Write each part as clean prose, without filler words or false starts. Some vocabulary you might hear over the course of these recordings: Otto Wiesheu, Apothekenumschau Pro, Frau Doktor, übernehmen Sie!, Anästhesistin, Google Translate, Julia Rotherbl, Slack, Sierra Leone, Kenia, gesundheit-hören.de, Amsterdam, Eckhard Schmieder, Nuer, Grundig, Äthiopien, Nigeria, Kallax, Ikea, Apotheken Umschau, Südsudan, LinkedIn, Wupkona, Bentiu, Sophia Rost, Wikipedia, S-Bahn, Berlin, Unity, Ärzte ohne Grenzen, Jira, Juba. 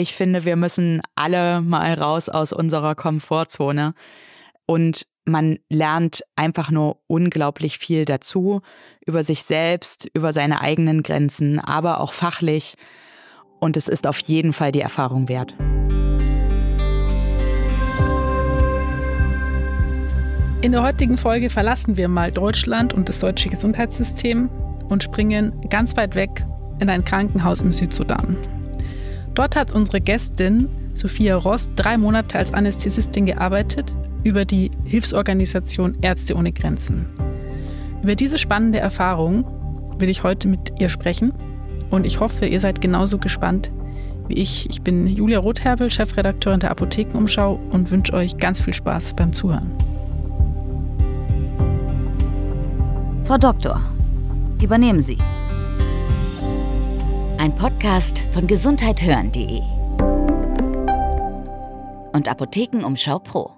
Ich finde, wir müssen alle mal raus aus unserer Komfortzone und man lernt einfach nur unglaublich viel dazu über sich selbst, über seine eigenen Grenzen, aber auch fachlich und es ist auf jeden Fall die Erfahrung wert. In der heutigen Folge verlassen wir mal Deutschland und das deutsche Gesundheitssystem und springen ganz weit weg in ein Krankenhaus im Südsudan. Dort hat unsere Gästin Sophia Rost 3 Monate als Anästhesistin gearbeitet über die Hilfsorganisation Ärzte ohne Grenzen. Über diese spannende Erfahrung will ich heute mit ihr sprechen und ich hoffe, ihr seid genauso gespannt wie ich. Ich bin Julia Rotherbl, Chefredakteurin der Apothekenumschau und wünsche euch ganz viel Spaß beim Zuhören. Frau Doktor, übernehmen Sie. Ein Podcast von gesundheit-hören.de und Apothekenumschau Pro.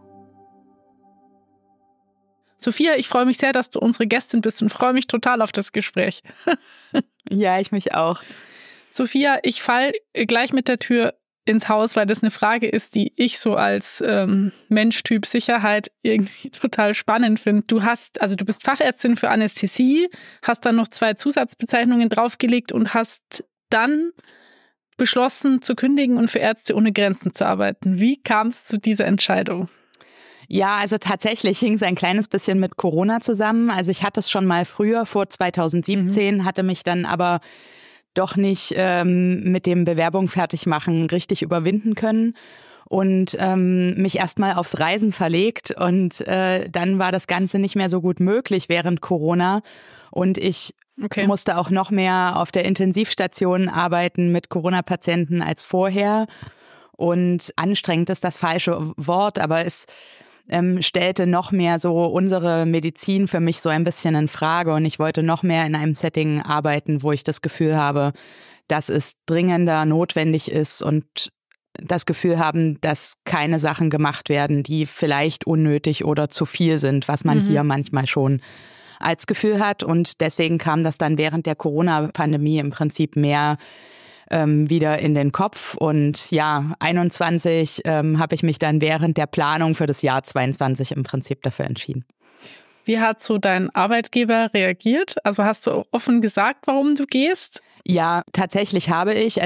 Sophia, ich freue mich sehr, dass du unsere Gästin bist und freue mich total auf das Gespräch. Ja, ich mich auch. Sophia, ich falle gleich mit der Tür ins Haus, weil das eine Frage ist, die ich so als Mensch-Typ Sicherheit irgendwie total spannend finde. Du bist Fachärztin für Anästhesie, hast dann noch 2 Zusatzbezeichnungen draufgelegt und hast dann beschlossen zu kündigen und für Ärzte ohne Grenzen zu arbeiten. Wie kam es zu dieser Entscheidung? Ja, also tatsächlich hing es ein kleines bisschen mit Corona zusammen. Also ich hatte es schon mal früher, vor 2017, hatte mich dann aber doch nicht mit dem Bewerbung fertig machen richtig überwinden können und mich erstmal aufs Reisen verlegt und dann war das Ganze nicht mehr so gut möglich während Corona und ich musste auch noch mehr auf der Intensivstation arbeiten mit Corona-Patienten als vorher und anstrengend ist das falsche Wort, aber es stellte noch mehr so unsere Medizin für mich so ein bisschen in Frage und ich wollte noch mehr in einem Setting arbeiten, wo ich das Gefühl habe, dass es dringender notwendig ist und das Gefühl haben, dass keine Sachen gemacht werden, die vielleicht unnötig oder zu viel sind, was man hier manchmal schon als Gefühl hat und deswegen kam das dann während der Corona-Pandemie im Prinzip mehr wieder in den Kopf und ja, 21 habe ich mich dann während der Planung für das Jahr 22 im Prinzip dafür entschieden. Wie hat so dein Arbeitgeber reagiert? Also hast du offen gesagt, warum du gehst? Ja, tatsächlich habe ich.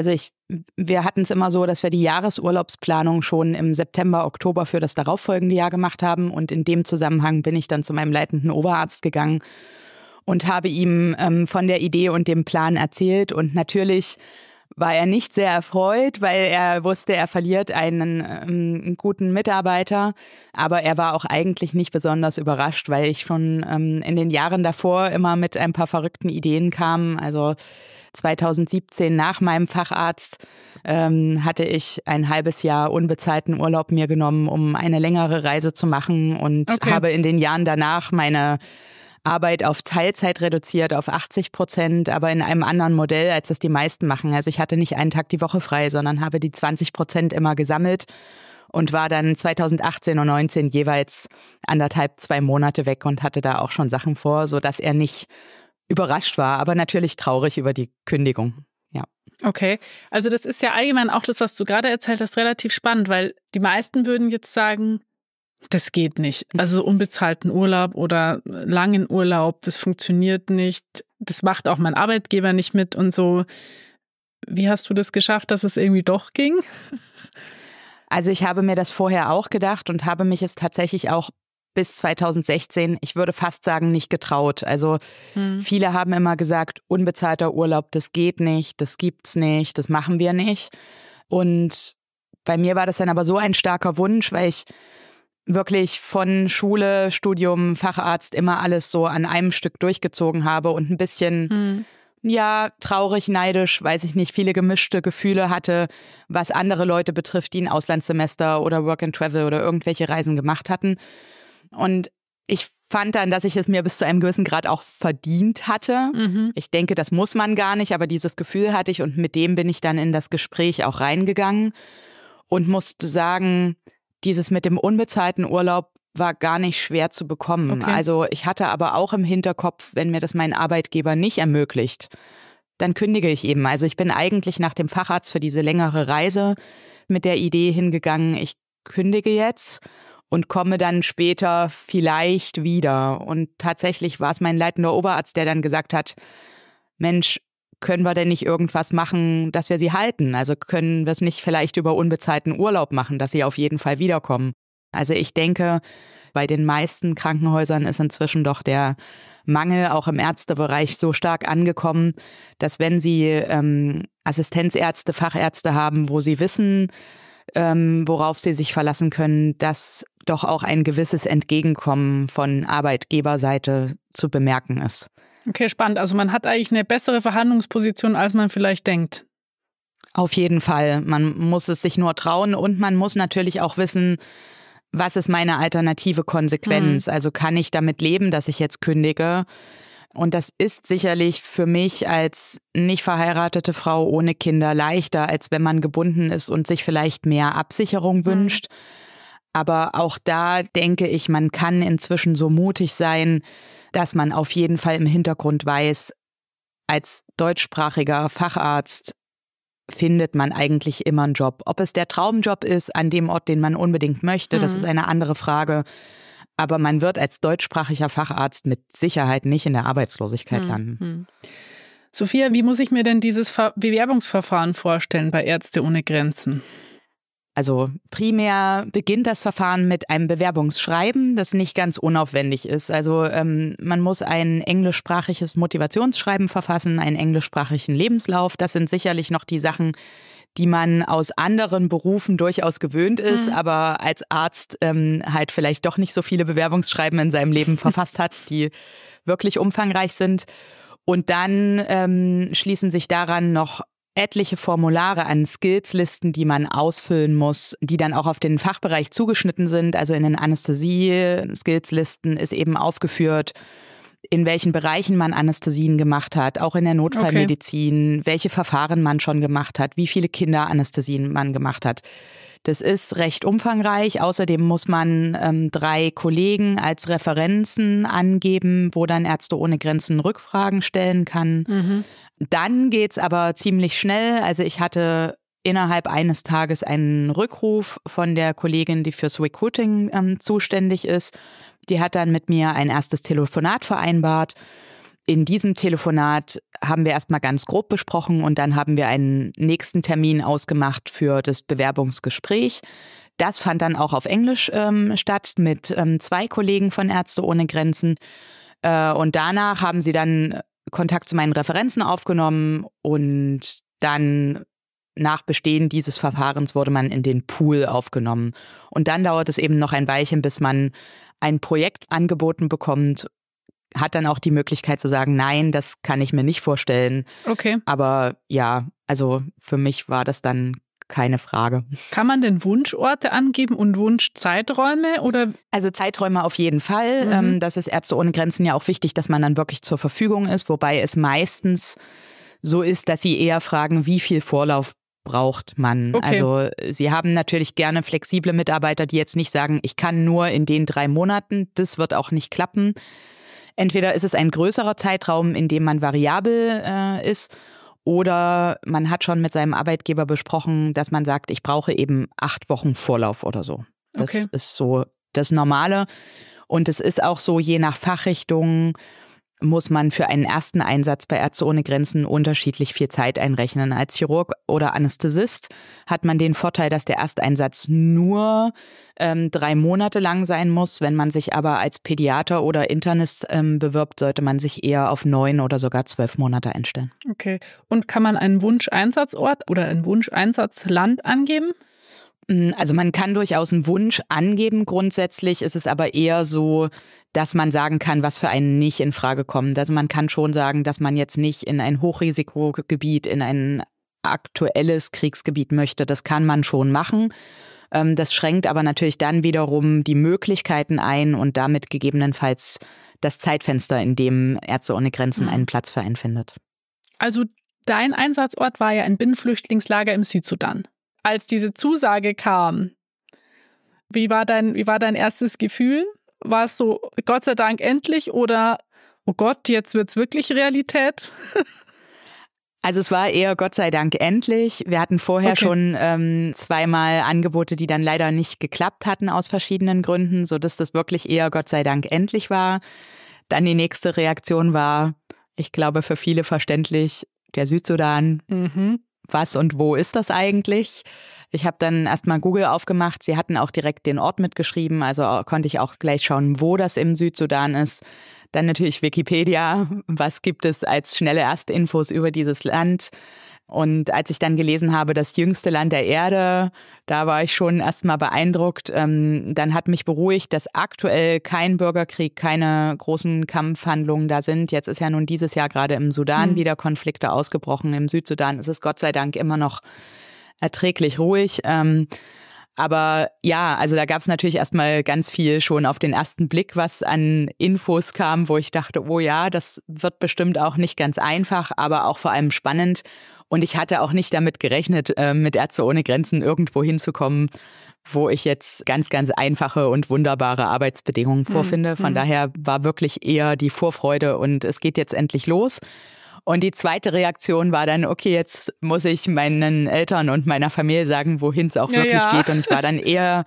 Wir hatten es immer so, dass wir die Jahresurlaubsplanung schon im September, Oktober für das darauffolgende Jahr gemacht haben und in dem Zusammenhang bin ich dann zu meinem leitenden Oberarzt gegangen und habe ihm von der Idee und dem Plan erzählt und natürlich war er nicht sehr erfreut, weil er wusste, er verliert einen guten Mitarbeiter. Aber er war auch eigentlich nicht besonders überrascht, weil ich schon in den Jahren davor immer mit ein paar verrückten Ideen kam. Also 2017 nach meinem Facharzt hatte ich ein halbes Jahr unbezahlten Urlaub mir genommen, um eine längere Reise zu machen und habe in den Jahren danach meine Arbeit auf Teilzeit reduziert, auf 80%, aber in einem anderen Modell, als das die meisten machen. Also ich hatte nicht einen Tag die Woche frei, sondern habe die 20% immer gesammelt und war dann 2018 und 2019 jeweils 1,5, 2 Monate weg und hatte da auch schon Sachen vor, sodass er nicht überrascht war, aber natürlich traurig über die Kündigung. Ja. Okay, also das ist ja allgemein auch das, was du gerade erzählt hast, relativ spannend, weil die meisten würden jetzt sagen, das geht nicht. Also unbezahlten Urlaub oder langen Urlaub, das funktioniert nicht. Das macht auch mein Arbeitgeber nicht mit und so. Wie hast du das geschafft, dass es irgendwie doch ging? Also ich habe mir das vorher auch gedacht und habe mich es tatsächlich auch bis 2016, ich würde fast sagen, nicht getraut. Also viele haben immer gesagt, unbezahlter Urlaub, das geht nicht, das gibt's nicht, das machen wir nicht. Und bei mir war das dann aber so ein starker Wunsch, weil ich wirklich von Schule, Studium, Facharzt immer alles so an einem Stück durchgezogen habe und ein bisschen, ja, traurig, neidisch, weiß ich nicht, viele gemischte Gefühle hatte, was andere Leute betrifft, die ein Auslandssemester oder Work and Travel oder irgendwelche Reisen gemacht hatten. Und ich fand dann, dass ich es mir bis zu einem gewissen Grad auch verdient hatte. Ich denke, das muss man gar nicht, aber dieses Gefühl hatte ich und mit dem bin ich dann in das Gespräch auch reingegangen und musste sagen, dieses mit dem unbezahlten Urlaub war gar nicht schwer zu bekommen. Also ich hatte aber auch im Hinterkopf, wenn mir das mein Arbeitgeber nicht ermöglicht, dann kündige ich eben. Also ich bin eigentlich nach dem Facharzt für diese längere Reise mit der Idee hingegangen, ich kündige jetzt und komme dann später vielleicht wieder. Und tatsächlich war es mein leitender Oberarzt, der dann gesagt hat, Mensch, können wir denn nicht irgendwas machen, dass wir sie halten? Also können wir es nicht vielleicht über unbezahlten Urlaub machen, dass sie auf jeden Fall wiederkommen? Also ich denke, bei den meisten Krankenhäusern ist inzwischen doch der Mangel auch im Ärztebereich so stark angekommen, dass wenn sie Assistenzärzte, Fachärzte haben, wo sie wissen, worauf sie sich verlassen können, dass doch auch ein gewisses Entgegenkommen von Arbeitgeberseite zu bemerken ist. Okay, spannend. Also man hat eigentlich eine bessere Verhandlungsposition, als man vielleicht denkt. Auf jeden Fall. Man muss es sich nur trauen und man muss natürlich auch wissen, was ist meine alternative Konsequenz? Also kann ich damit leben, dass ich jetzt kündige? Und das ist sicherlich für mich als nicht verheiratete Frau ohne Kinder leichter, als wenn man gebunden ist und sich vielleicht mehr Absicherung wünscht. Aber auch da denke ich, man kann inzwischen so mutig sein, dass man auf jeden Fall im Hintergrund weiß, als deutschsprachiger Facharzt findet man eigentlich immer einen Job. Ob es der Traumjob ist, an dem Ort, den man unbedingt möchte, das ist eine andere Frage. Aber man wird als deutschsprachiger Facharzt mit Sicherheit nicht in der Arbeitslosigkeit landen. Sophia, wie muss ich mir denn dieses Bewerbungsverfahren vorstellen bei Ärzte ohne Grenzen? Also primär beginnt das Verfahren mit einem Bewerbungsschreiben, das nicht ganz unaufwendig ist. Also man muss ein englischsprachiges Motivationsschreiben verfassen, einen englischsprachigen Lebenslauf. Das sind sicherlich noch die Sachen, die man aus anderen Berufen durchaus gewöhnt ist, aber als Arzt halt vielleicht doch nicht so viele Bewerbungsschreiben in seinem Leben verfasst hat, die wirklich umfangreich sind. Und dann schließen sich daran noch etliche Formulare an Skillslisten, die man ausfüllen muss, die dann auch auf den Fachbereich zugeschnitten sind. Also in den Anästhesie-Skillslisten ist eben aufgeführt, in welchen Bereichen man Anästhesien gemacht hat, auch in der Notfallmedizin, welche Verfahren man schon gemacht hat, wie viele Kinderanästhesien man gemacht hat. Das ist recht umfangreich. Außerdem muss man 3 Kollegen als Referenzen angeben, wo dann Ärzte ohne Grenzen Rückfragen stellen kann. Dann geht's aber ziemlich schnell. Also ich hatte innerhalb eines Tages einen Rückruf von der Kollegin, die fürs Recruiting zuständig ist. Die hat dann mit mir ein erstes Telefonat vereinbart. In diesem Telefonat haben wir erstmal ganz grob besprochen und dann haben wir einen nächsten Termin ausgemacht für das Bewerbungsgespräch. Das fand dann auch auf Englisch statt mit 2 Kollegen von Ärzte ohne Grenzen. Und danach haben sie dann Kontakt zu meinen Referenzen aufgenommen und dann nach Bestehen dieses Verfahrens wurde man in den Pool aufgenommen. Und dann dauert es eben noch ein Weilchen, bis man ein Projekt angeboten bekommt, hat dann auch die Möglichkeit zu sagen, nein, das kann ich mir nicht vorstellen. Okay. Aber ja, also für mich war das dann keine Frage. Kann man denn Wunschorte angeben und Wunschzeiträume? Oder? Also Zeiträume auf jeden Fall. Das ist Ärzte ohne Grenzen ja auch wichtig, dass man dann wirklich zur Verfügung ist, wobei es meistens so ist, dass sie eher fragen, wie viel Vorlauf braucht man. Okay. Also sie haben natürlich gerne flexible Mitarbeiter, die jetzt nicht sagen, ich kann nur in den 3 Monaten, das wird auch nicht klappen. Entweder ist es ein größerer Zeitraum, in dem man variabel ist, oder man hat schon mit seinem Arbeitgeber besprochen, dass man sagt, ich brauche eben 8 Wochen Vorlauf oder so. Das ist so das Normale. Und es ist auch so, je nach Fachrichtung muss man für einen ersten Einsatz bei Ärzte ohne Grenzen unterschiedlich viel Zeit einrechnen. Als Chirurg oder Anästhesist hat man den Vorteil, dass der Ersteinsatz nur 3 Monate lang sein muss. Wenn man sich aber als Pädiater oder Internist bewirbt, sollte man sich eher auf 9 oder sogar 12 Monate einstellen. Okay. Und kann man einen Wunscheinsatzort oder ein Wunscheinsatzland angeben? Also man kann durchaus einen Wunsch angeben. Grundsätzlich ist es aber eher so, dass man sagen kann, was für einen nicht in Frage kommt. Also man kann schon sagen, dass man jetzt nicht in ein Hochrisikogebiet, in ein aktuelles Kriegsgebiet möchte. Das kann man schon machen. Das schränkt aber natürlich dann wiederum die Möglichkeiten ein und damit gegebenenfalls das Zeitfenster, in dem Ärzte ohne Grenzen einen Platz für einen findet. Also dein Einsatzort war ja ein Binnenflüchtlingslager im Südsudan. Als diese Zusage kam, wie war dein erstes Gefühl? War es so, Gott sei Dank endlich, oder oh Gott, jetzt wird's wirklich Realität? Also es war eher Gott sei Dank endlich. Wir hatten vorher schon zweimal Angebote, die dann leider nicht geklappt hatten aus verschiedenen Gründen, sodass das wirklich eher Gott sei Dank endlich war. Dann die nächste Reaktion war, ich glaube für viele verständlich, der Südsudan. Mhm. Was und wo ist das eigentlich? Ich habe dann erstmal Google aufgemacht. Sie hatten auch direkt den Ort mitgeschrieben, also konnte ich auch gleich schauen, wo das im Südsudan ist. Dann natürlich Wikipedia, was gibt es als schnelle Erstinfos über dieses Land? Und als ich dann gelesen habe, das jüngste Land der Erde, da war ich schon erstmal beeindruckt. Dann hat mich beruhigt, dass aktuell kein Bürgerkrieg, keine großen Kampfhandlungen da sind. Jetzt ist ja nun dieses Jahr gerade im Sudan wieder Konflikte ausgebrochen. Im Südsudan ist es Gott sei Dank immer noch erträglich ruhig. Aber ja, also da gab es natürlich erstmal ganz viel schon auf den ersten Blick, was an Infos kam, wo ich dachte, oh ja, das wird bestimmt auch nicht ganz einfach, aber auch vor allem spannend. Und ich hatte auch nicht damit gerechnet, mit Ärzte ohne Grenzen irgendwo hinzukommen, wo ich jetzt ganz, ganz einfache und wunderbare Arbeitsbedingungen vorfinde. Von daher war wirklich eher die Vorfreude und es geht jetzt endlich los. Und die zweite Reaktion war dann, okay, jetzt muss ich meinen Eltern und meiner Familie sagen, wohin es auch wirklich geht. Und ich war dann eher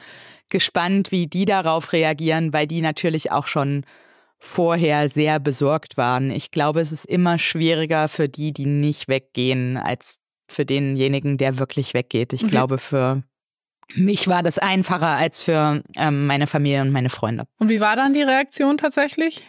gespannt, wie die darauf reagieren, weil die natürlich auch schon vorher sehr besorgt waren. Ich glaube, es ist immer schwieriger für die, die nicht weggehen, als für denjenigen, der wirklich weggeht. Ich glaube, für mich war das einfacher als für meine Familie und meine Freunde. Und wie war dann die Reaktion tatsächlich?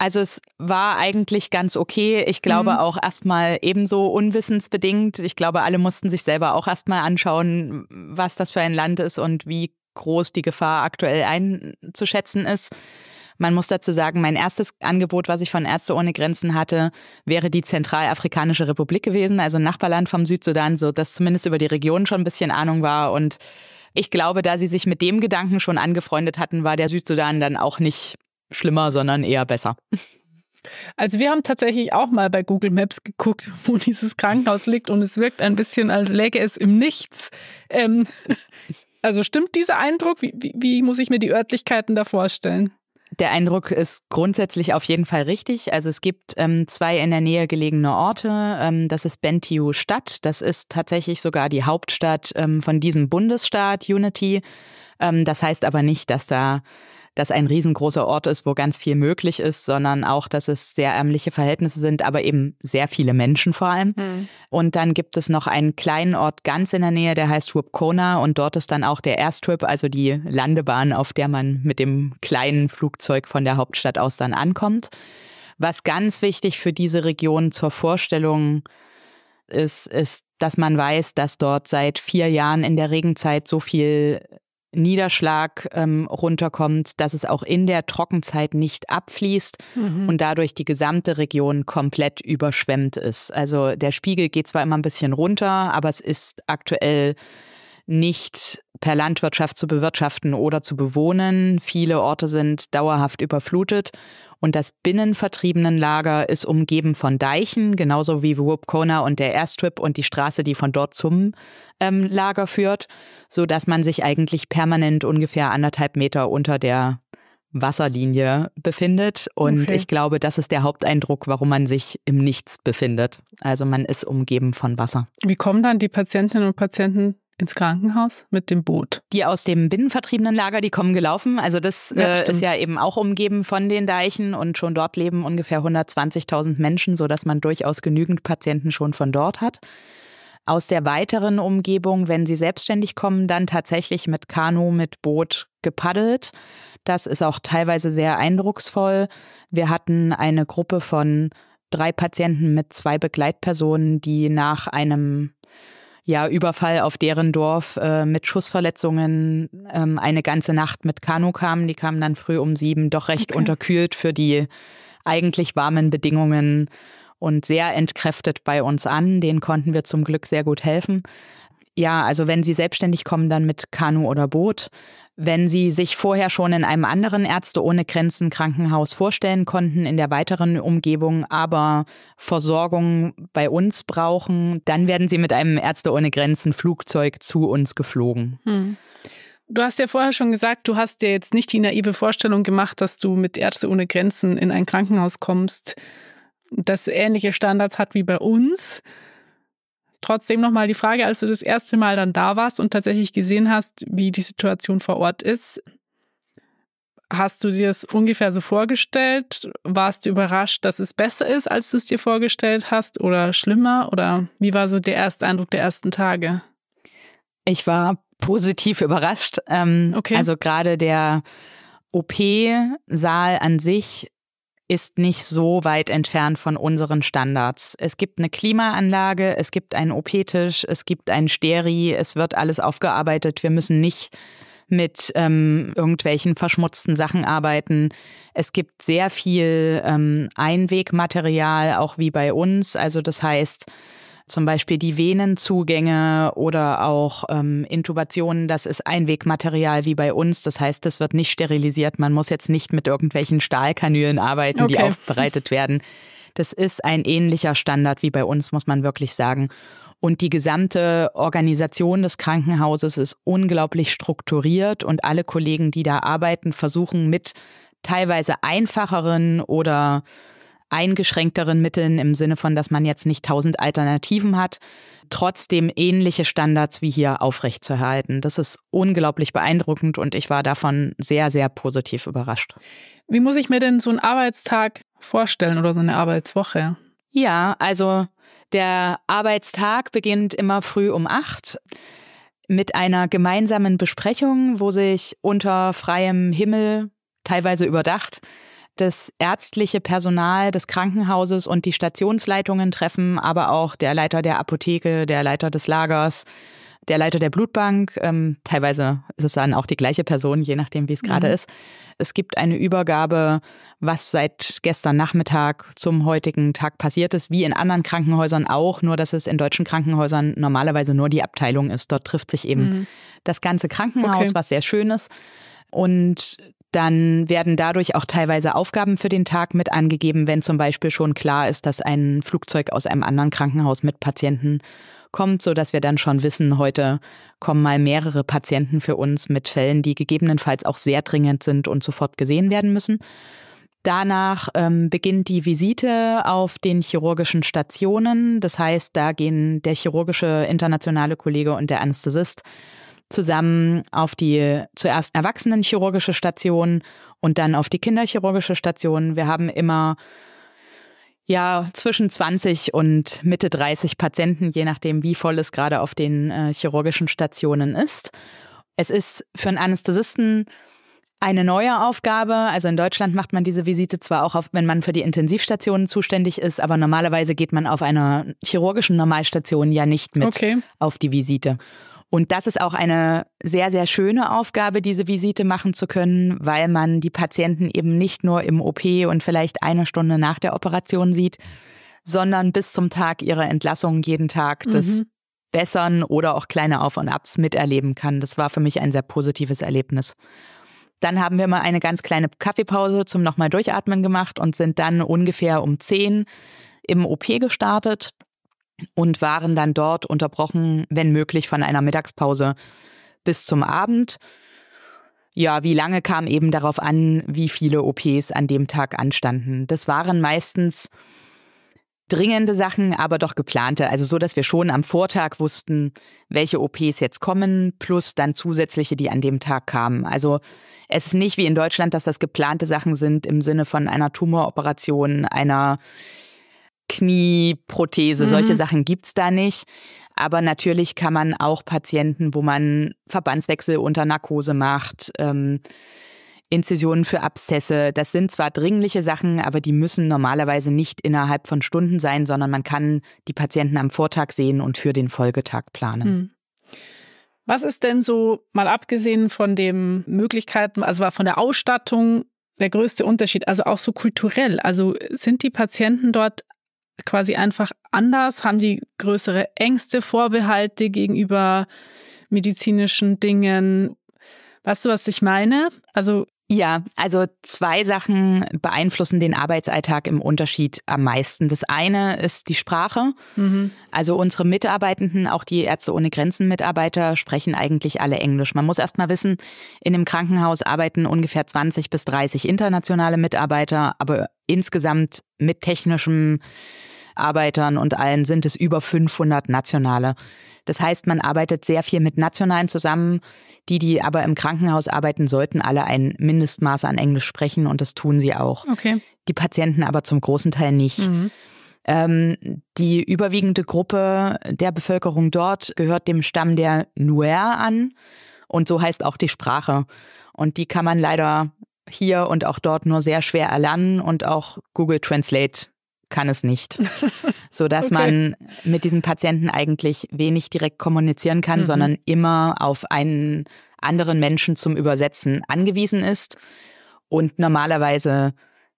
Also es war eigentlich ganz okay. Ich glaube auch erstmal ebenso unwissensbedingt. Ich glaube, alle mussten sich selber auch erstmal anschauen, was das für ein Land ist und wie groß die Gefahr aktuell einzuschätzen ist. Man muss dazu sagen, mein erstes Angebot, was ich von Ärzte ohne Grenzen hatte, wäre die Zentralafrikanische Republik gewesen, also ein Nachbarland vom Südsudan, so dass zumindest über die Region schon ein bisschen Ahnung war. Und ich glaube, da sie sich mit dem Gedanken schon angefreundet hatten, war der Südsudan dann auch nicht schlimmer, sondern eher besser. Also wir haben tatsächlich auch mal bei Google Maps geguckt, wo dieses Krankenhaus liegt und es wirkt ein bisschen, als läge es im Nichts. Also stimmt dieser Eindruck? Wie muss ich mir die Örtlichkeiten da vorstellen? Der Eindruck ist grundsätzlich auf jeden Fall richtig. Also es gibt zwei in der Nähe gelegene Orte. Das ist Bentiu Stadt. Das ist tatsächlich sogar die Hauptstadt von diesem Bundesstaat Unity. Das heißt aber nicht, dass das ein riesengroßer Ort ist, wo ganz viel möglich ist, sondern auch, dass es sehr ärmliche Verhältnisse sind, aber eben sehr viele Menschen vor allem. Und dann gibt es noch einen kleinen Ort ganz in der Nähe, der heißt Wupkona und dort ist dann auch der Airstrip, also die Landebahn, auf der man mit dem kleinen Flugzeug von der Hauptstadt aus dann ankommt. Was ganz wichtig für diese Region zur Vorstellung ist, dass man weiß, dass dort seit 4 Jahren in der Regenzeit so viel Niederschlag runterkommt, dass es auch in der Trockenzeit nicht abfließt und dadurch die gesamte Region komplett überschwemmt ist. Also der Spiegel geht zwar immer ein bisschen runter, aber es ist aktuell nicht per Landwirtschaft zu bewirtschaften oder zu bewohnen. Viele Orte sind dauerhaft überflutet und das Binnenvertriebenenlager ist umgeben von Deichen, genauso wie Wupkona und der Airstrip und die Straße, die von dort zum Lager führt, sodass man sich eigentlich permanent ungefähr 1,5 Meter unter der Wasserlinie befindet. Und ich glaube, das ist der Haupteindruck, warum man sich im Nichts befindet. Also man ist umgeben von Wasser. Wie kommen dann die Patientinnen und Patienten ins Krankenhaus mit dem Boot? Die aus dem Binnenvertriebenenlager, die kommen gelaufen. Also das ist ja eben auch umgeben von den Deichen und schon dort leben ungefähr 120.000 Menschen, sodass man durchaus genügend Patienten schon von dort hat. Aus der weiteren Umgebung, wenn sie selbstständig kommen, dann tatsächlich mit Kanu, mit Boot gepaddelt. Das ist auch teilweise sehr eindrucksvoll. Wir hatten eine Gruppe von 3 Patienten mit 2 Begleitpersonen, die nach einem Überfall auf deren Dorf mit Schussverletzungen eine ganze Nacht mit Kanu kamen. Die kamen dann früh um 7, doch recht unterkühlt für die eigentlich warmen Bedingungen und sehr entkräftet bei uns an. Denen konnten wir zum Glück sehr gut helfen. Ja, also wenn sie selbstständig kommen, dann mit Kanu oder Boot. Wenn sie sich vorher schon in einem anderen Ärzte ohne Grenzen Krankenhaus vorstellen konnten, in der weiteren Umgebung, aber Versorgung bei uns brauchen, dann werden sie mit einem Ärzte ohne Grenzen Flugzeug zu uns geflogen. Du hast ja vorher schon gesagt, du hast dir jetzt nicht die naive Vorstellung gemacht, dass du mit Ärzte ohne Grenzen in ein Krankenhaus kommst. das ähnliche Standards hat wie bei uns. Trotzdem nochmal die Frage, als du das erste Mal dann da warst und tatsächlich gesehen hast, wie die Situation vor Ort ist, hast du dir das ungefähr so vorgestellt? Warst du überrascht, dass es besser ist, als du es dir vorgestellt hast oder schlimmer? Oder wie war so der erste Eindruck der ersten Tage? Ich war positiv überrascht. Okay. Also gerade der OP-Saal an sich ist nicht so weit entfernt von unseren Standards. Es gibt eine Klimaanlage, es gibt einen OP-Tisch, es gibt einen Steri, es wird alles aufgearbeitet. Wir müssen nicht mit irgendwelchen verschmutzten Sachen arbeiten. Es gibt sehr viel Einwegmaterial, auch wie bei uns. Also das heißt zum Beispiel die Venenzugänge oder auch Intubationen, das ist Einwegmaterial wie bei uns. Das heißt, das wird nicht sterilisiert. Man muss jetzt nicht mit irgendwelchen Stahlkanülen arbeiten, okay, die aufbereitet werden. Das ist ein ähnlicher Standard wie bei uns, muss man wirklich sagen. Und die gesamte Organisation des Krankenhauses ist unglaublich strukturiert und alle Kollegen, die da arbeiten, versuchen mit teilweise einfacheren oder eingeschränkteren Mitteln im Sinne von, dass man jetzt nicht 1000 Alternativen hat, trotzdem ähnliche Standards wie hier aufrechtzuerhalten. Das ist unglaublich beeindruckend und ich war davon sehr, sehr positiv überrascht. Wie muss ich mir denn so einen Arbeitstag vorstellen oder so eine Arbeitswoche? Ja, also der Arbeitstag beginnt immer früh um 8 mit einer gemeinsamen Besprechung, wo sich unter freiem Himmel, teilweise überdacht, das ärztliche Personal des Krankenhauses und die Stationsleitungen treffen, aber auch der Leiter der Apotheke, der Leiter des Lagers, der Leiter der Blutbank. Teilweise ist es dann auch die gleiche Person, je nachdem, wie es gerade ist. Es gibt eine Übergabe, was seit gestern Nachmittag zum heutigen Tag passiert ist, wie in anderen Krankenhäusern auch, nur dass es in deutschen Krankenhäusern normalerweise nur die Abteilung ist. Dort trifft sich eben das ganze Krankenhaus, okay, was sehr schön ist. Und dann werden dadurch auch teilweise Aufgaben für den Tag mit angegeben, wenn zum Beispiel schon klar ist, dass ein Flugzeug aus einem anderen Krankenhaus mit Patienten kommt, sodass wir dann schon wissen, heute kommen mal mehrere Patienten für uns mit Fällen, die gegebenenfalls auch sehr dringend sind und sofort gesehen werden müssen. Danach beginnt die Visite auf den chirurgischen Stationen. Das heißt, da gehen der chirurgische internationale Kollege und der Anästhesist zusammen auf die zuerst erwachsenenchirurgische Station und dann auf die kinderchirurgische Station. Wir haben immer zwischen 20 und Mitte 30 Patienten, je nachdem, wie voll es gerade auf den chirurgischen Stationen ist. Es ist für einen Anästhesisten eine neue Aufgabe. Also in Deutschland macht man diese Visite zwar auch, wenn man für die Intensivstationen zuständig ist, aber normalerweise geht man auf einer chirurgischen Normalstation ja nicht mit auf die Visite. Und das ist auch eine sehr, sehr schöne Aufgabe, diese Visite machen zu können, weil man die Patienten eben nicht nur im OP und vielleicht eine Stunde nach der Operation sieht, sondern bis zum Tag ihrer Entlassung jeden Tag das Bessern oder auch kleine Auf- und Abs miterleben kann. Das war für mich ein sehr positives Erlebnis. Dann haben wir mal eine ganz kleine Kaffeepause zum nochmal Durchatmen gemacht und sind dann ungefähr um 10 im OP gestartet und waren dann dort unterbrochen, wenn möglich, von einer Mittagspause bis zum Abend. Ja, wie lange kam eben darauf an, wie viele OPs an dem Tag anstanden. Das waren meistens dringende Sachen, aber doch geplante. Also so, dass wir schon am Vortag wussten, welche OPs jetzt kommen, plus dann zusätzliche, die an dem Tag kamen. Also es ist nicht wie in Deutschland, dass das geplante Sachen sind im Sinne von einer Tumoroperation, einer Knieprothese, solche Sachen gibt's da nicht. Aber natürlich kann man auch Patienten, wo man Verbandswechsel unter Narkose macht, Inzisionen für Abszesse, das sind zwar dringliche Sachen, aber die müssen normalerweise nicht innerhalb von Stunden sein, sondern man kann die Patienten am Vortag sehen und für den Folgetag planen. Was ist denn so, mal abgesehen von den Möglichkeiten, also von der Ausstattung, der größte Unterschied, also auch so kulturell? Also sind die Patienten dort quasi einfach anders? Haben die größere Ängste, Vorbehalte gegenüber medizinischen Dingen? Weißt du, was ich meine? Also Ja, also zwei Sachen beeinflussen den Arbeitsalltag im Unterschied am meisten. Das eine ist die Sprache. Mhm. Also unsere Mitarbeitenden, auch die Ärzte ohne Grenzen Mitarbeiter, sprechen eigentlich alle Englisch. Man muss erst mal wissen, in dem Krankenhaus arbeiten ungefähr 20 bis 30 internationale Mitarbeiter, aber insgesamt mit technischem Arbeitern und allen sind es über 500 nationale. Das heißt, man arbeitet sehr viel mit Nationalen zusammen. Die aber im Krankenhaus arbeiten, sollten alle ein Mindestmaß an Englisch sprechen und das tun sie auch. Okay. Die Patienten aber zum großen Teil nicht. Mhm. Die überwiegende Gruppe der Bevölkerung dort gehört dem Stamm der Nuer an und so heißt auch die Sprache. Und die kann man leider hier und auch dort nur sehr schwer erlernen und auch Google Translate kann es nicht, sodass man mit diesen Patienten eigentlich wenig direkt kommunizieren kann, sondern immer auf einen anderen Menschen zum Übersetzen angewiesen ist. Und normalerweise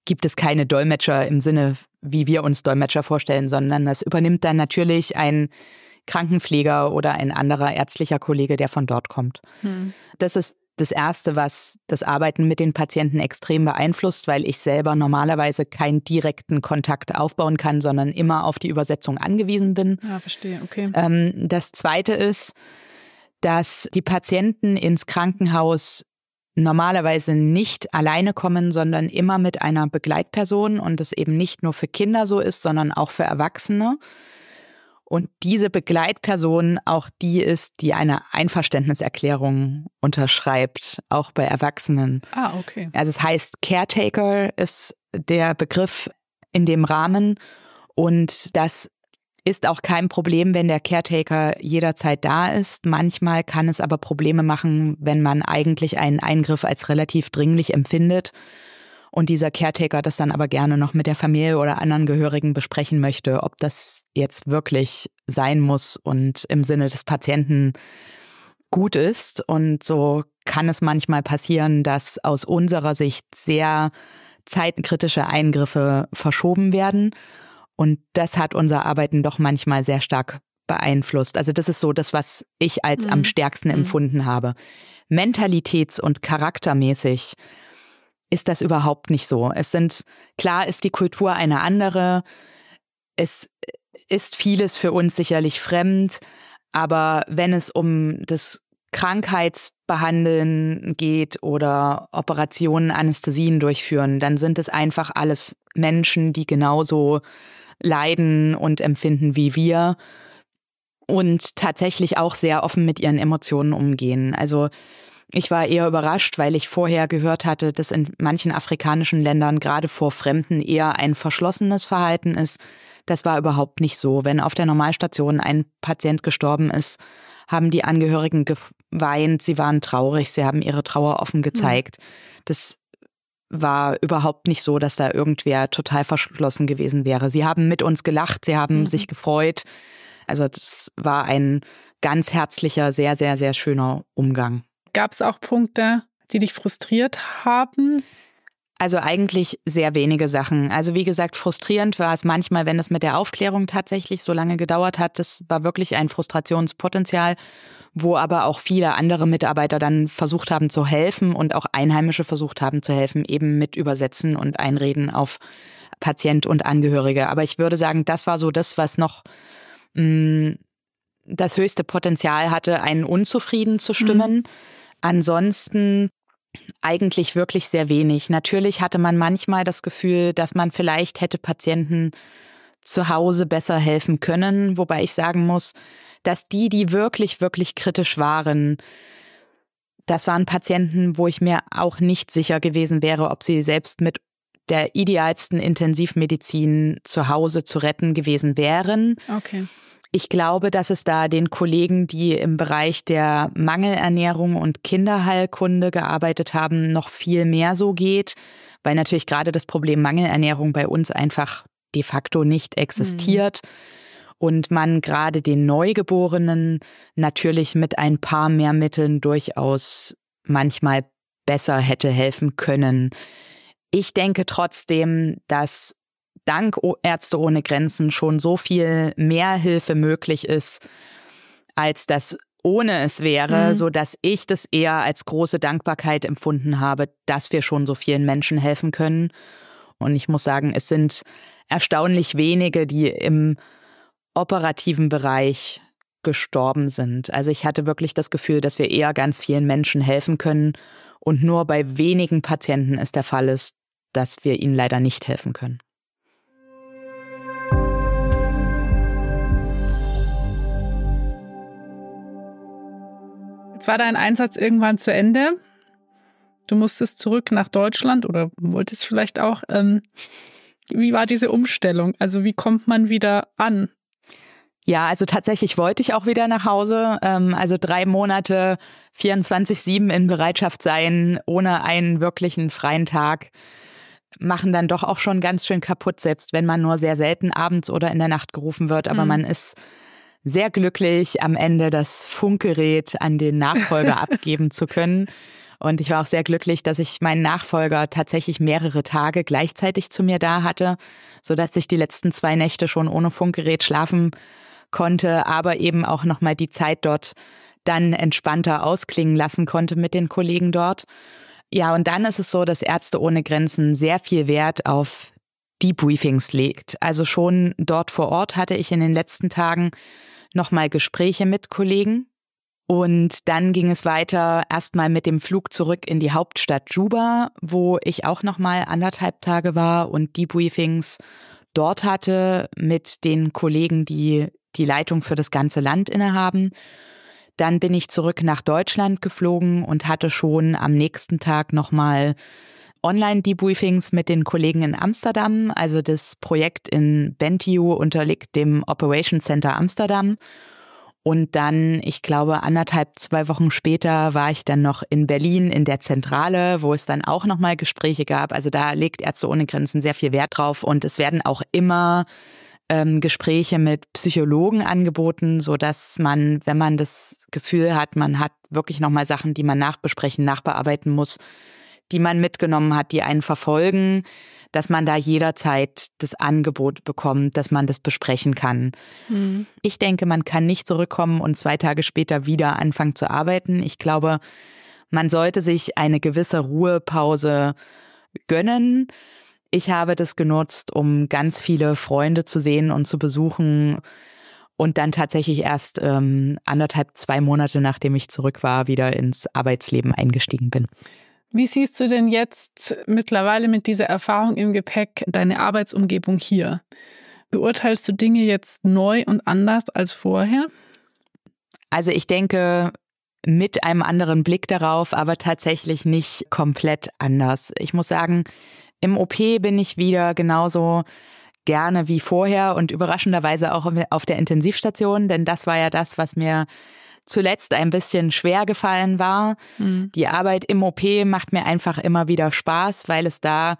gibt es keine Dolmetscher im Sinne, wie wir uns Dolmetscher vorstellen, sondern das übernimmt dann natürlich ein Krankenpfleger oder ein anderer ärztlicher Kollege, der von dort kommt. Mhm. Das ist das Erste, was das Arbeiten mit den Patienten extrem beeinflusst, weil ich selber normalerweise keinen direkten Kontakt aufbauen kann, sondern immer auf die Übersetzung angewiesen bin. Ja, verstehe, okay. Das Zweite ist, dass die Patienten ins Krankenhaus normalerweise nicht alleine kommen, sondern immer mit einer Begleitperson und das eben nicht nur für Kinder so ist, sondern auch für Erwachsene. Und diese Begleitperson auch die ist, die eine Einverständniserklärung unterschreibt, auch bei Erwachsenen. Ah, okay. Also es heißt Caretaker ist der Begriff in dem Rahmen und das ist auch kein Problem, wenn der Caretaker jederzeit da ist. Manchmal kann es aber Probleme machen, wenn man eigentlich einen Eingriff als relativ dringlich empfindet. Und dieser Caretaker das dann aber gerne noch mit der Familie oder anderen Gehörigen besprechen möchte, ob das jetzt wirklich sein muss und im Sinne des Patienten gut ist. Und so kann es manchmal passieren, dass aus unserer Sicht sehr zeitkritische Eingriffe verschoben werden. Und das hat unser Arbeiten doch manchmal sehr stark beeinflusst. Also das ist so das, was ich als am stärksten empfunden habe. Mentalitäts- und charaktermäßig ist das überhaupt nicht so. Klar ist die Kultur eine andere. Es ist vieles für uns sicherlich fremd. Aber wenn es um das Krankheitsbehandeln geht oder Operationen, Anästhesien durchführen, dann sind es einfach alles Menschen, die genauso leiden und empfinden wie wir. Und tatsächlich auch sehr offen mit ihren Emotionen umgehen. Also ich war eher überrascht, weil ich vorher gehört hatte, dass in manchen afrikanischen Ländern gerade vor Fremden eher ein verschlossenes Verhalten ist. Das war überhaupt nicht so. Wenn auf der Normalstation ein Patient gestorben ist, haben die Angehörigen geweint, sie waren traurig, sie haben ihre Trauer offen gezeigt. Das war überhaupt nicht so, dass da irgendwer total verschlossen gewesen wäre. Sie haben mit uns gelacht, sie haben sich gefreut. Also das war ein ganz herzlicher, sehr, sehr, sehr schöner Umgang. Gab es auch Punkte, die dich frustriert haben? Also eigentlich sehr wenige Sachen. Also wie gesagt, frustrierend war es manchmal, wenn es mit der Aufklärung tatsächlich so lange gedauert hat. Das war wirklich ein Frustrationspotenzial, wo aber auch viele andere Mitarbeiter dann versucht haben zu helfen und auch Einheimische versucht haben zu helfen, eben mit Übersetzen und Einreden auf Patient und Angehörige. Aber ich würde sagen, das war so das, was noch das höchste Potenzial hatte, einen unzufrieden zu stimmen. Ansonsten eigentlich wirklich sehr wenig. Natürlich hatte man manchmal das Gefühl, dass man vielleicht hätte Patienten zu Hause besser helfen können, wobei ich sagen muss, dass die wirklich, wirklich kritisch waren, das waren Patienten, wo ich mir auch nicht sicher gewesen wäre, ob sie selbst mit der idealsten Intensivmedizin zu Hause zu retten gewesen wären. Okay. Ich glaube, dass es da den Kollegen, die im Bereich der Mangelernährung und Kinderheilkunde gearbeitet haben, noch viel mehr so geht, weil natürlich gerade das Problem Mangelernährung bei uns einfach de facto nicht existiert und man gerade den Neugeborenen natürlich mit ein paar mehr Mitteln durchaus manchmal besser hätte helfen können. Ich denke trotzdem, dass dank Ärzte ohne Grenzen schon so viel mehr Hilfe möglich ist, als das ohne es wäre, sodass ich das eher als große Dankbarkeit empfunden habe, dass wir schon so vielen Menschen helfen können. Und ich muss sagen, es sind erstaunlich wenige, die im operativen Bereich gestorben sind. Also ich hatte wirklich das Gefühl, dass wir eher ganz vielen Menschen helfen können und nur bei wenigen Patienten es der Fall ist, dass wir ihnen leider nicht helfen können. Jetzt war dein Einsatz irgendwann zu Ende. Du musstest zurück nach Deutschland oder wolltest vielleicht auch. Wie war diese Umstellung? Also wie kommt man wieder an? Ja, also tatsächlich wollte ich auch wieder nach Hause. Also 3 Monate 24/7 in Bereitschaft sein, ohne einen wirklichen freien Tag, machen dann doch auch schon ganz schön kaputt, selbst wenn man nur sehr selten abends oder in der Nacht gerufen wird. Aber man ist sehr glücklich, am Ende das Funkgerät an den Nachfolger abgeben zu können. Und ich war auch sehr glücklich, dass ich meinen Nachfolger tatsächlich mehrere Tage gleichzeitig zu mir da hatte, sodass ich die letzten 2 Nächte schon ohne Funkgerät schlafen konnte, aber eben auch nochmal die Zeit dort dann entspannter ausklingen lassen konnte mit den Kollegen dort. Ja, und dann ist es so, dass Ärzte ohne Grenzen sehr viel Wert auf Debriefings legt. Also schon dort vor Ort hatte ich in den letzten Tagen nochmal Gespräche mit Kollegen. Und dann ging es weiter erstmal mit dem Flug zurück in die Hauptstadt Juba, wo ich auch nochmal anderthalb Tage war und Debriefings dort hatte mit den Kollegen, die die Leitung für das ganze Land innehaben. Dann bin ich zurück nach Deutschland geflogen und hatte schon am nächsten Tag nochmal Online-Debriefings mit den Kollegen in Amsterdam. Also das Projekt in Bentiu unterliegt dem Operation Center Amsterdam. Und dann, ich glaube, 1,5, 2 Wochen später war ich dann noch in Berlin in der Zentrale, wo es dann auch nochmal Gespräche gab. Also da legt Ärzte ohne Grenzen sehr viel Wert drauf. Und es werden auch immer Gespräche mit Psychologen angeboten, sodass man, wenn man das Gefühl hat, man hat wirklich nochmal Sachen, die man nachbesprechen, nachbearbeiten muss, die man mitgenommen hat, die einen verfolgen, dass man da jederzeit das Angebot bekommt, dass man das besprechen kann. Mhm. Ich denke, man kann nicht zurückkommen und 2 Tage später wieder anfangen zu arbeiten. Ich glaube, man sollte sich eine gewisse Ruhepause gönnen. Ich habe das genutzt, um ganz viele Freunde zu sehen und zu besuchen und dann tatsächlich erst 1,5, 2 Monate, nachdem ich zurück war, wieder ins Arbeitsleben eingestiegen bin. Wie siehst du denn jetzt mittlerweile mit dieser Erfahrung im Gepäck deine Arbeitsumgebung hier? Beurteilst du Dinge jetzt neu und anders als vorher? Also ich denke, mit einem anderen Blick darauf, aber tatsächlich nicht komplett anders. Ich muss sagen, im OP bin ich wieder genauso gerne wie vorher und überraschenderweise auch auf der Intensivstation, denn das war ja das, was mir zuletzt ein bisschen schwer gefallen war. Mhm. Die Arbeit im OP macht mir einfach immer wieder Spaß, weil es da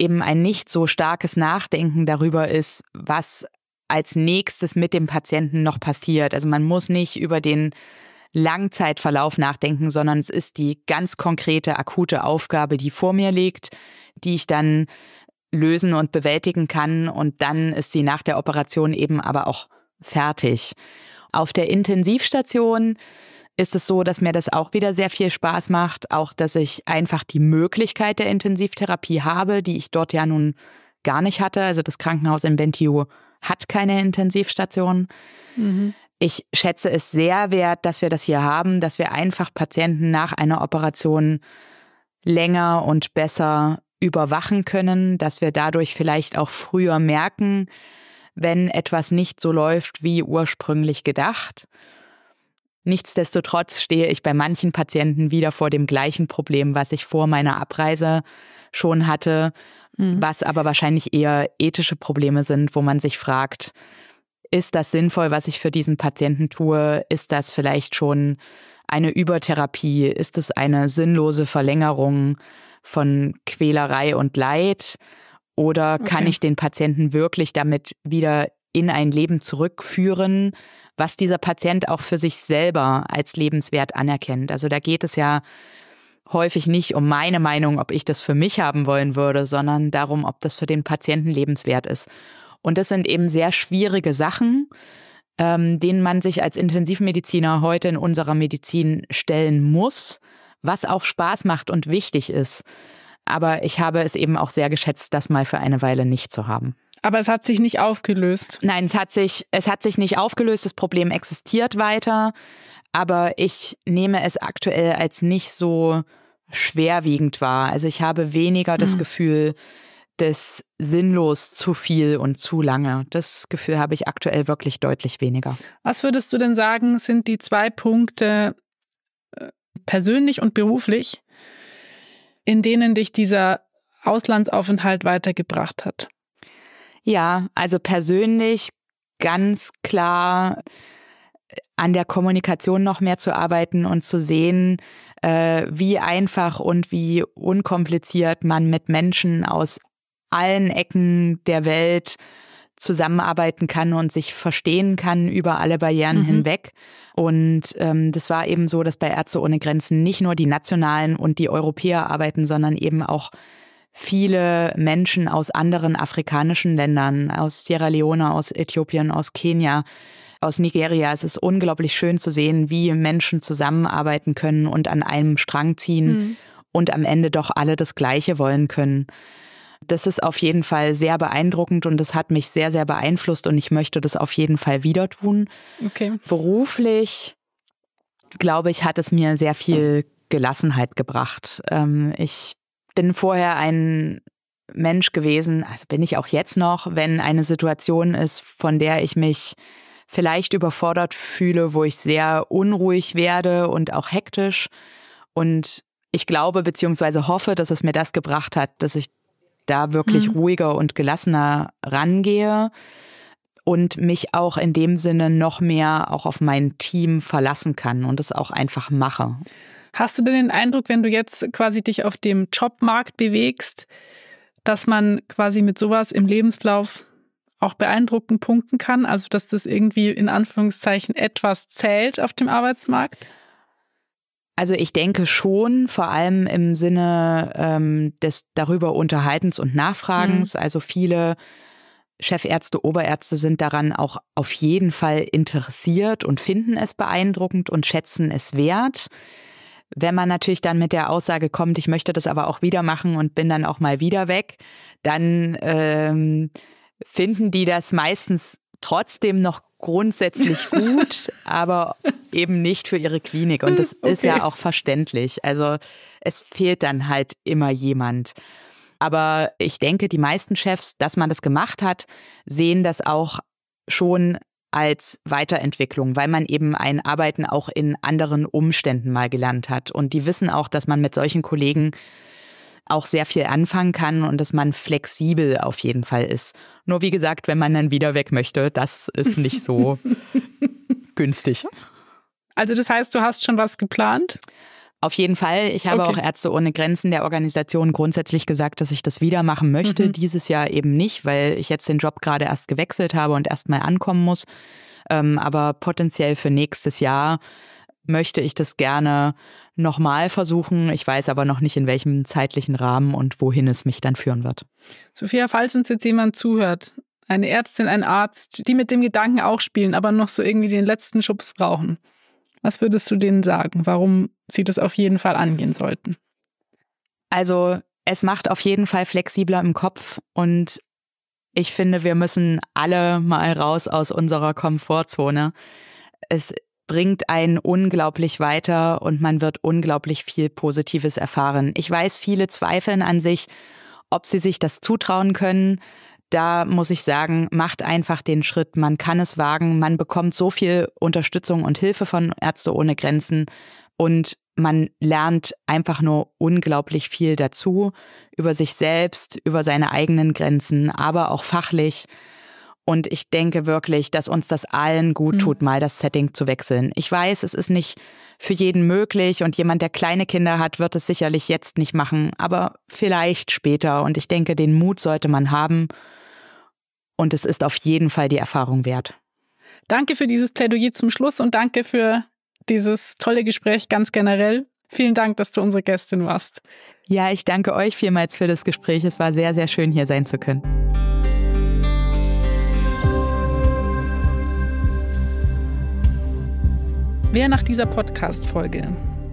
eben ein nicht so starkes Nachdenken darüber ist, was als nächstes mit dem Patienten noch passiert. Also man muss nicht über den Langzeitverlauf nachdenken, sondern es ist die ganz konkrete, akute Aufgabe, die vor mir liegt, die ich dann lösen und bewältigen kann. Und dann ist sie nach der Operation eben aber auch fertig. Auf der Intensivstation ist es so, dass mir das auch wieder sehr viel Spaß macht, auch dass ich einfach die Möglichkeit der Intensivtherapie habe, die ich dort ja nun gar nicht hatte. Also das Krankenhaus in Bentiu hat keine Intensivstation. Mhm. Ich schätze es sehr wert, dass wir das hier haben, dass wir einfach Patienten nach einer Operation länger und besser überwachen können, dass wir dadurch vielleicht auch früher merken, wenn etwas nicht so läuft wie ursprünglich gedacht. Nichtsdestotrotz stehe ich bei manchen Patienten wieder vor dem gleichen Problem, was ich vor meiner Abreise schon hatte, was aber wahrscheinlich eher ethische Probleme sind, wo man sich fragt, ist das sinnvoll, was ich für diesen Patienten tue? Ist das vielleicht schon eine Übertherapie? Ist es eine sinnlose Verlängerung von Quälerei und Leid? Oder kann ich den Patienten wirklich damit wieder in ein Leben zurückführen, was dieser Patient auch für sich selber als lebenswert anerkennt? Also da geht es ja häufig nicht um meine Meinung, ob ich das für mich haben wollen würde, sondern darum, ob das für den Patienten lebenswert ist. Und das sind eben sehr schwierige Sachen. denen man sich als Intensivmediziner heute in unserer Medizin stellen muss, was auch Spaß macht und wichtig ist. Aber ich habe es eben auch sehr geschätzt, das mal für eine Weile nicht zu haben. Aber es hat sich nicht aufgelöst. Nein, es hat sich nicht aufgelöst. Das Problem existiert weiter. Aber ich nehme es aktuell als nicht so schwerwiegend wahr. Also ich habe weniger das Gefühl, des sinnlos zu viel und zu lange. Das Gefühl habe ich aktuell wirklich deutlich weniger. Was würdest du denn sagen, sind die zwei Punkte persönlich und beruflich, in denen dich dieser Auslandsaufenthalt weitergebracht hat? Ja, also persönlich ganz klar an der Kommunikation noch mehr zu arbeiten und zu sehen, wie einfach und wie unkompliziert man mit Menschen aus allen Ecken der Welt zusammenarbeiten kann und sich verstehen kann über alle Barrieren hinweg. Und das war eben so, dass bei Ärzte ohne Grenzen nicht nur die Nationalen und die Europäer arbeiten, sondern eben auch viele Menschen aus anderen afrikanischen Ländern, aus Sierra Leone, aus Äthiopien, aus Kenia, aus Nigeria. Es ist unglaublich schön zu sehen, wie Menschen zusammenarbeiten können und an einem Strang ziehen und am Ende doch alle das Gleiche wollen können. Das ist auf jeden Fall sehr beeindruckend und das hat mich sehr, sehr beeinflusst und ich möchte das auf jeden Fall wieder tun. Okay. Beruflich, glaube ich, hat es mir sehr viel Gelassenheit gebracht. Ich bin vorher ein Mensch gewesen, also bin ich auch jetzt noch, wenn eine Situation ist, von der ich mich vielleicht überfordert fühle, wo ich sehr unruhig werde und auch hektisch. Und ich glaube bzw. hoffe, dass es mir das gebracht hat, dass ich da wirklich ruhiger und gelassener rangehe und mich auch in dem Sinne noch mehr auch auf mein Team verlassen kann und es auch einfach mache. Hast du denn den Eindruck, wenn du jetzt quasi dich auf dem Jobmarkt bewegst, dass man quasi mit sowas im Lebenslauf auch beeindruckend punkten kann? Also dass das irgendwie in Anführungszeichen etwas zählt auf dem Arbeitsmarkt? Also ich denke schon, vor allem im Sinne des darüber Unterhaltens und Nachfragens. Also viele Chefärzte, Oberärzte sind daran auch auf jeden Fall interessiert und finden es beeindruckend und schätzen es wert. Wenn man natürlich dann mit der Aussage kommt, ich möchte das aber auch wieder machen und bin dann auch mal wieder weg, dann finden die das meistens trotzdem noch grundsätzlich gut, aber eben nicht für ihre Klinik. Und das ist ja auch verständlich. Also es fehlt dann halt immer jemand. Aber ich denke, die meisten Chefs, dass man das gemacht hat, sehen das auch schon als Weiterentwicklung, weil man eben ein Arbeiten auch in anderen Umständen mal gelernt hat. Und die wissen auch, dass man mit solchen Kollegen auch sehr viel anfangen kann und dass man flexibel auf jeden Fall ist. Nur wie gesagt, wenn man dann wieder weg möchte, das ist nicht so günstig. Also das heißt, du hast schon was geplant? Auf jeden Fall. Ich habe auch Ärzte ohne Grenzen der Organisation grundsätzlich gesagt, dass ich das wieder machen möchte. Dieses Jahr eben nicht, weil ich jetzt den Job gerade erst gewechselt habe und erst mal ankommen muss. Aber potenziell für nächstes Jahr möchte ich das gerne nochmal versuchen. Ich weiß aber noch nicht, in welchem zeitlichen Rahmen und wohin es mich dann führen wird. Sophia, falls uns jetzt jemand zuhört, eine Ärztin, ein Arzt, die mit dem Gedanken auch spielen, aber noch so irgendwie den letzten Schubs brauchen. Was würdest du denen sagen, warum sie das auf jeden Fall angehen sollten? Also es macht auf jeden Fall flexibler im Kopf und ich finde, wir müssen alle mal raus aus unserer Komfortzone. Es bringt einen unglaublich weiter und man wird unglaublich viel Positives erfahren. Ich weiß, viele zweifeln an sich, ob sie sich das zutrauen können. Da muss ich sagen, macht einfach den Schritt. Man kann es wagen. Man bekommt so viel Unterstützung und Hilfe von Ärzte ohne Grenzen und man lernt einfach nur unglaublich viel dazu über sich selbst, über seine eigenen Grenzen, aber auch fachlich. Und ich denke wirklich, dass uns das allen gut tut, mal das Setting zu wechseln. Ich weiß, es ist nicht für jeden möglich und jemand, der kleine Kinder hat, wird es sicherlich jetzt nicht machen, aber vielleicht später. Und ich denke, den Mut sollte man haben und es ist auf jeden Fall die Erfahrung wert. Danke für dieses Plädoyer zum Schluss und danke für dieses tolle Gespräch ganz generell. Vielen Dank, dass du unsere Gästin warst. Ja, ich danke euch vielmals für das Gespräch. Es war sehr, sehr schön, hier sein zu können. Wer nach dieser Podcast-Folge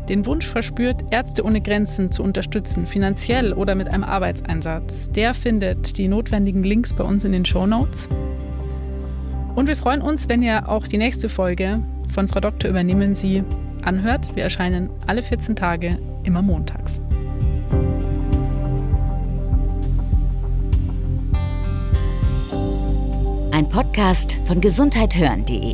den Wunsch verspürt, Ärzte ohne Grenzen zu unterstützen, finanziell oder mit einem Arbeitseinsatz, der findet die notwendigen Links bei uns in den Shownotes. Und wir freuen uns, wenn ihr auch die nächste Folge von Frau Doktor übernehmen Sie anhört. Wir erscheinen alle 14 Tage, immer montags. Ein Podcast von gesundheit-hören.de